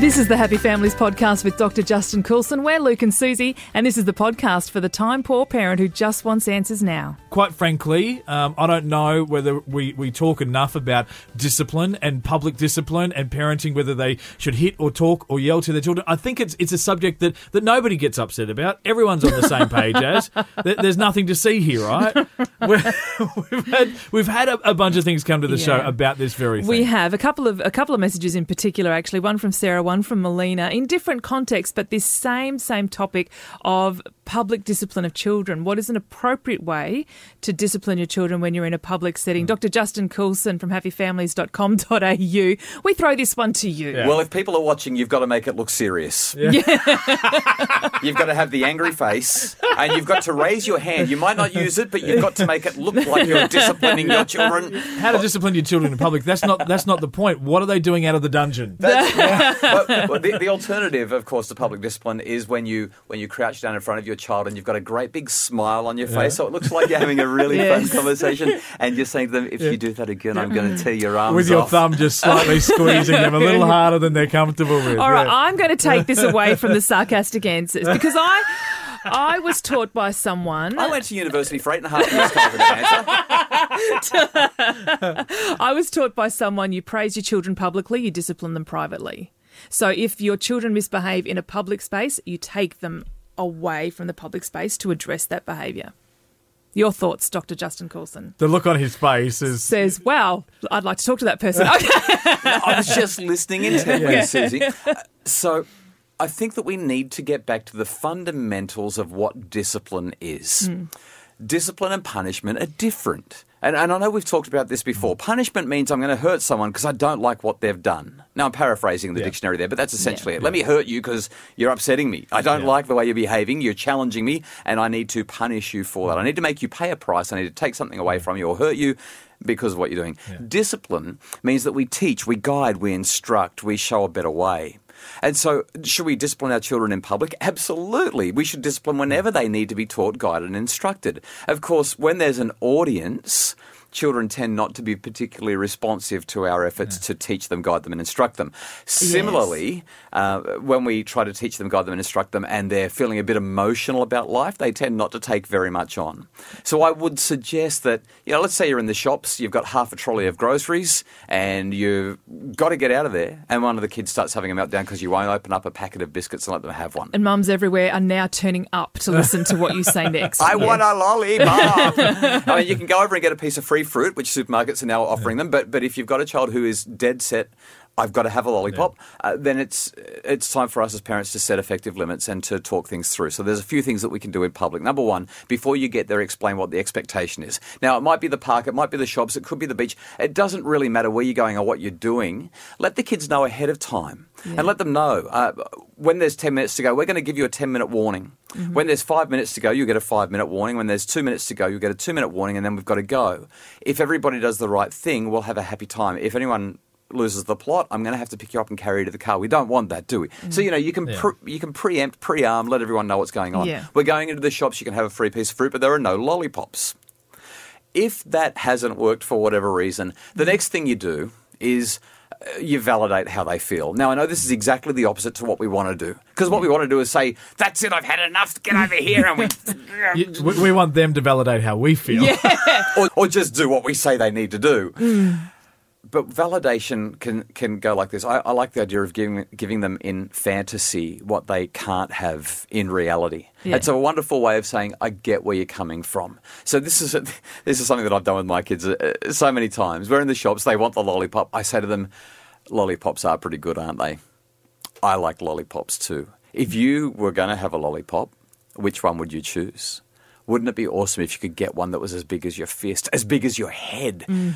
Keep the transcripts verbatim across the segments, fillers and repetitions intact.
This is the Happy Families podcast with Doctor Justin Coulson. We're Luke and Susie, and this is the podcast for the time-poor parent who just wants answers now. Quite frankly, um, I don't know whether we, we talk enough about discipline and public discipline and parenting, whether they should hit or talk or yell to their children. I think it's it's a subject that, that nobody gets upset about. Everyone's on the same page as. There's nothing to see here, right? We're, we've had we've had a, a bunch of things come to the yeah. show about this very thing. We have a couple of a couple of messages in particular, actually. One from Sarah, one from Melina, in different contexts, but this same, same topic of public discipline of children. What is an appropriate way to discipline your children when you're in a public setting? Mm. Doctor Justin Coulson from happy families dot com dot a u. We throw this one to you. Yeah. Well, if people are watching, you've got to make it look serious. Yeah. Yeah. You've got to have the angry face and you've got to raise your hand. You might not use it, but you've got to make it look like you're disciplining your children. How to discipline your children in public. That's not, that's not the point. What are they doing out of the dungeon? That's, yeah. Well, well, the, the alternative, of course, to public discipline is when you when you crouch down in front of your child and you've got a great big smile on your yeah. face, so it looks like you're having a really yes. fun conversation, and you're saying to them, if yeah. you do that again, I'm going to tear your arms off. With your off. thumb just slightly squeezing them a little harder than they're comfortable with. All right, yeah. I'm going to take this away from the sarcastic answers, because I... I was taught by someone... I went to university for eight and a half years to have an answer. I was taught by someone, you praise your children publicly, you discipline them privately. So if your children misbehave in a public space, you take them away from the public space to address that behaviour. Your thoughts, Doctor Justin Coulson? The look on his face is... Says, wow, I'd like to talk to that person. Okay. No, I was just listening intently, yeah. Susie. Uh, so... I think that we need to get back to the fundamentals of what discipline is. Mm. Discipline and punishment are different. And, and I know we've talked about this before. Punishment means I'm going to hurt someone because I don't like what they've done. Now, I'm paraphrasing the yeah. dictionary there, but that's essentially yeah. it. Let yeah. me hurt you because you're upsetting me. I don't yeah. like the way you're behaving. You're challenging me, and I need to punish you for that. I need to make you pay a price. I need to take something away from you or hurt you because of what you're doing. Yeah. Discipline means that we teach, we guide, we instruct, we show a better way. And so should we discipline our children in public? Absolutely. We should discipline whenever they need to be taught, guided and instructed. Of course, when there's an audience, children tend not to be particularly responsive to our efforts yeah. to teach them, guide them and instruct them. Similarly, yes. uh, when we try to teach them, guide them and instruct them and they're feeling a bit emotional about life, they tend not to take very much on. So I would suggest that, you know, let's say you're in the shops, you've got half a trolley of groceries and you've got to get out of there and one of the kids starts having a meltdown because you won't open up a packet of biscuits and let them have one. And mums everywhere are now turning up to listen to what you say next. I yes. want a lollipop. I mean, you can go over and get a piece of free fruit, which supermarkets are now offering yeah. them, but but if you've got a child who is dead set, I've got to have a lollipop, yeah. uh, then it's it's time for us as parents to set effective limits and to talk things through. So there's a few things that we can do in public. Number one, before you get there, explain what the expectation is. Now, it might be the park, it might be the shops, it could be the beach. It doesn't really matter where you're going or what you're doing. Let the kids know ahead of time yeah. and let them know uh, when there's ten minutes to go, we're going to give you a ten-minute warning. Mm-hmm. When there's five minutes to go, you'll get a five-minute warning. When there's two minutes to go, you'll get a two-minute warning, and then we've got to go. If everybody does the right thing, we'll have a happy time. If anyone loses the plot, I'm going to have to pick you up and carry you to the car. We don't want that, do we? Mm. So, you know, you can yeah. pre- you can preempt, pre-arm, let everyone know what's going on. Yeah. We're going into the shops, you can have a free piece of fruit, but there are no lollipops. If that hasn't worked for whatever reason, the mm. next thing you do is you validate how they feel. Now, I know this is exactly the opposite to what we want to do, because what we want to do is say, that's it, I've had enough, get over here. And we we, we want them to validate how we feel. Yeah. or, or just do what we say they need to do. Mm. But validation can, can go like this. I, I like the idea of giving giving them in fantasy what they can't have in reality. Yeah. It's a wonderful way of saying, I get where you're coming from. So this is a, this is something that I've done with my kids uh, so many times. We're in the shops, they want the lollipop. I say to them, lollipops are pretty good, aren't they? I like lollipops too. If you were going to have a lollipop, which one would you choose? Wouldn't it be awesome if you could get one that was as big as your fist, as big as your head? Mm.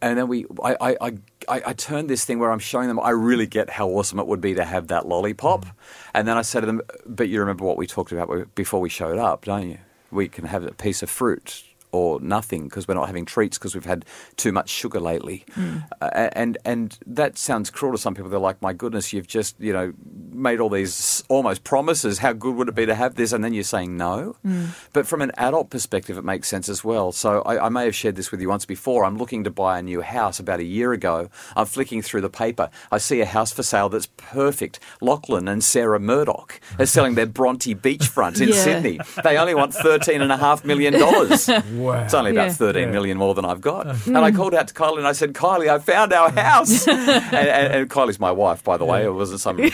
And then we, I, I, I, I turn this thing where I'm showing them I really get how awesome it would be to have that lollipop. Mm. And then I say to them, but you remember what we talked about before we showed up, don't you? We can have a piece of fruit or nothing because we're not having treats because we've had too much sugar lately. Mm. Uh, and and that sounds cruel to some people. They're like, my goodness, you've just, you know, made all these almost promises. How good would it be to have this? And then you're saying no. Mm. But from an adult perspective, it makes sense as well. So I, I may have shared this with you once before. I'm looking to buy a new house about a year ago. I'm flicking through the paper. I see a house for sale that's perfect. Lachlan and Sarah Murdoch are selling their Bronte beachfront in yeah. Sydney. They only want thirteen and a half million dollars. Wow. It's only about yeah. thirteen million dollars more than I've got. Mm. And I called out to Kylie and I said, Kylie, I found our house. and, and, and Kylie's my wife, by the way. It wasn't some... Yeah.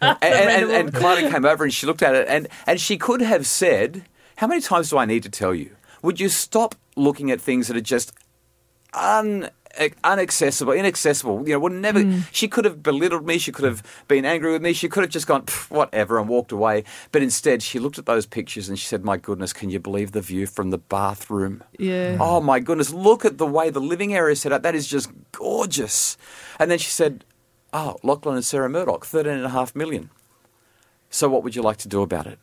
and, and, and Kylie came over and she looked at it and, and she could have said, how many times do I need to tell you? Would you stop looking at things that are just un... unaccessible, inaccessible, you know, would never, mm. she could have belittled me, she could have been angry with me, she could have just gone, whatever, and walked away. But instead, she looked at those pictures and she said, my goodness, can you believe the view from the bathroom? Yeah. Oh, my goodness, look at the way the living area is set up. That is just gorgeous. And then she said, oh, Lachlan and Sarah Murdoch, thirteen and a half million. So what would you like to do about it?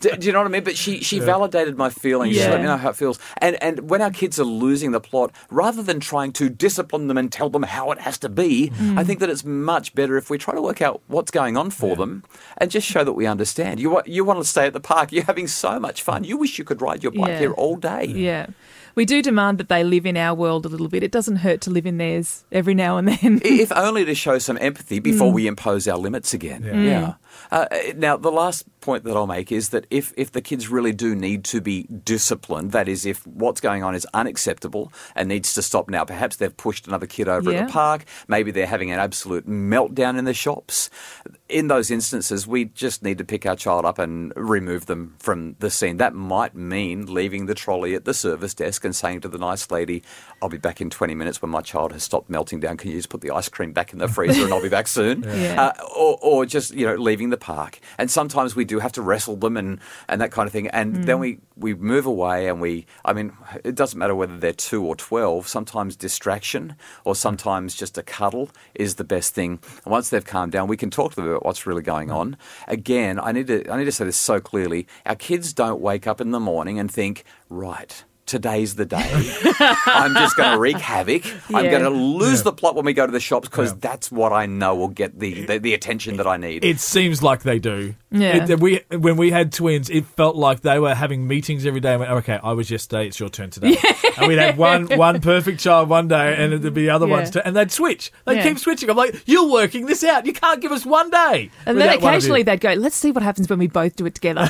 Do, do you know what I mean? But she, she yeah. validated my feelings. Yeah. She let me know how it feels. And and when our kids are losing the plot, rather than trying to discipline them and tell them how it has to be, mm. I think that it's much better if we try to work out what's going on for yeah. them and just show that we understand. You want, you want to stay at the park. You're having so much fun. You wish you could ride your bike yeah. here all day. Yeah. We do demand that they live in our world a little bit. It doesn't hurt to live in theirs every now and then. If only to show some empathy before mm. we impose our limits again. Yeah. Mm. yeah. Uh, now, the last point that I'll make is that if, if the kids really do need to be disciplined, that is, if what's going on is unacceptable and needs to stop now, perhaps they've pushed another kid over yeah. at the park, maybe they're having an absolute meltdown in the shops. In those instances, we just need to pick our child up and remove them from the scene. That might mean leaving the trolley at the service desk and saying to the nice lady, I'll be back in twenty minutes when my child has stopped melting down. Can you just put the ice cream back in the freezer and I'll be back soon? Yeah. Uh, or, or just, you know, leaving the park. And sometimes we do have to wrestle them and, and that kind of thing. And mm. then we, we move away and we, I mean, it doesn't matter whether they're two or twelve, sometimes distraction or sometimes just a cuddle is the best thing. And once they've calmed down, we can talk to them about what's really going on. Again, I need to, I need to say this so clearly. Our kids don't wake up in the morning and think, right, today's the day. I'm just going to wreak havoc. Yeah. I'm going to lose yeah. the plot when we go to the shops because yeah. that's what I know will get the, the, the attention that I need. It seems like they do. Yeah. It, we when we had twins, it felt like they were having meetings every day. And went, okay, I was yesterday. It's your turn today. Yeah. And we'd have one one perfect child one day, and there'd be other yeah. ones too. And they'd switch. They'd yeah. keep switching. I'm like, you're working this out. You can't give us one day. And then occasionally they'd go, let's see what happens when we both do it together.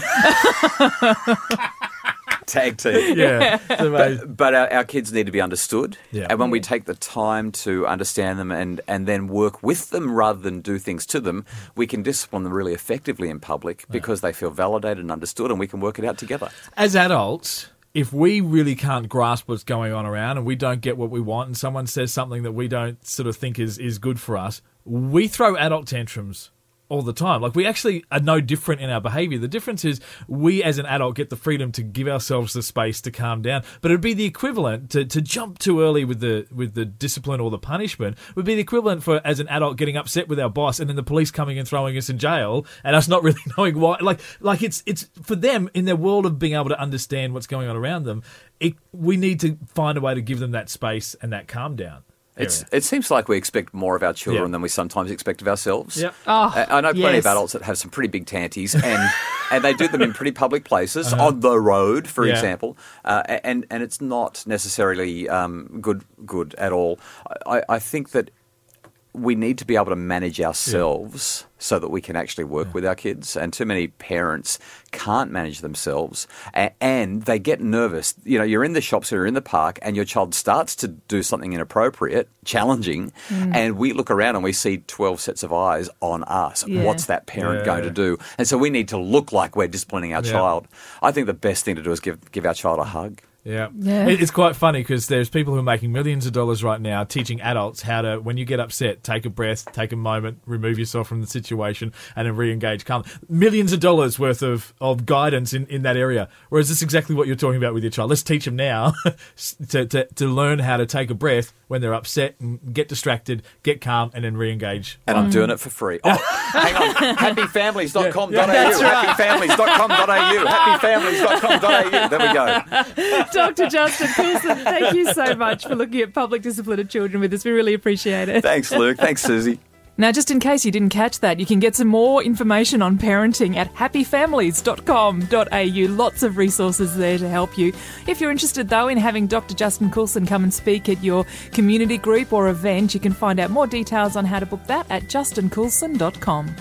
Tag team. Yeah. But, but our, our kids need to be understood. Yeah. And when we take the time to understand them and, and then work with them rather than do things to them, we can discipline them really effectively in public because yeah. they feel validated and understood and we can work it out together. As adults, if we really can't grasp what's going on around and we don't get what we want and someone says something that we don't sort of think is, is good for us, we throw adult tantrums all the time. Like, we actually are no different in our behaviour. The difference is we as an adult get the freedom to give ourselves the space to calm down. But it'd be the equivalent to, to jump too early with the with the discipline or the punishment would be the equivalent for as an adult getting upset with our boss and then the police coming and throwing us in jail and us not really knowing why. Like like it's it's for them in their world of being able to understand what's going on around them, it, we need to find a way to give them that space and that calm down. It's, it seems like we expect more of our children yeah. than we sometimes expect of ourselves. Yep. Oh, I, I know plenty yes. of adults that have some pretty big tanties and, and they do them in pretty public places, uh-huh. on the road, for yeah. example, uh, and, and it's not necessarily um, good good at all. I, I think that we need to be able to manage ourselves yeah. so that we can actually work yeah. with our kids. And too many parents can't manage themselves and, and they get nervous. You know, you're in the shops or you're in the park and your child starts to do something inappropriate, challenging, mm. and we look around and we see twelve sets of eyes on us. Yeah. What's that parent yeah. going to do? And so we need to look like we're disciplining our yeah. child. I think the best thing to do is give give our child a hug. Yeah. yeah. It's quite funny because there's people who are making millions of dollars right now teaching adults how to, when you get upset, take a breath, take a moment, remove yourself from the situation, and then re-engage calmly. Millions of dollars worth of, of guidance in, in that area. Whereas this is exactly what you're talking about with your child. Let's teach them now to, to, to learn how to take a breath when they're upset and get distracted, get calm, and then re-engage. And I'm doing it for free. Oh, hang on. happy families dot com dot a u. Yeah, yeah, happy families dot com dot a u. happy families dot com dot a u. There we go. Doctor Justin Coulson, thank you so much for looking at public discipline of children with us. We really appreciate it. Thanks, Luke. Thanks, Susie. Now, just in case you didn't catch that, you can get some more information on parenting at happy families dot com dot a u. Lots of resources there to help you. If you're interested, though, in having Doctor Justin Coulson come and speak at your community group or event, you can find out more details on how to book that at justin coulson dot com.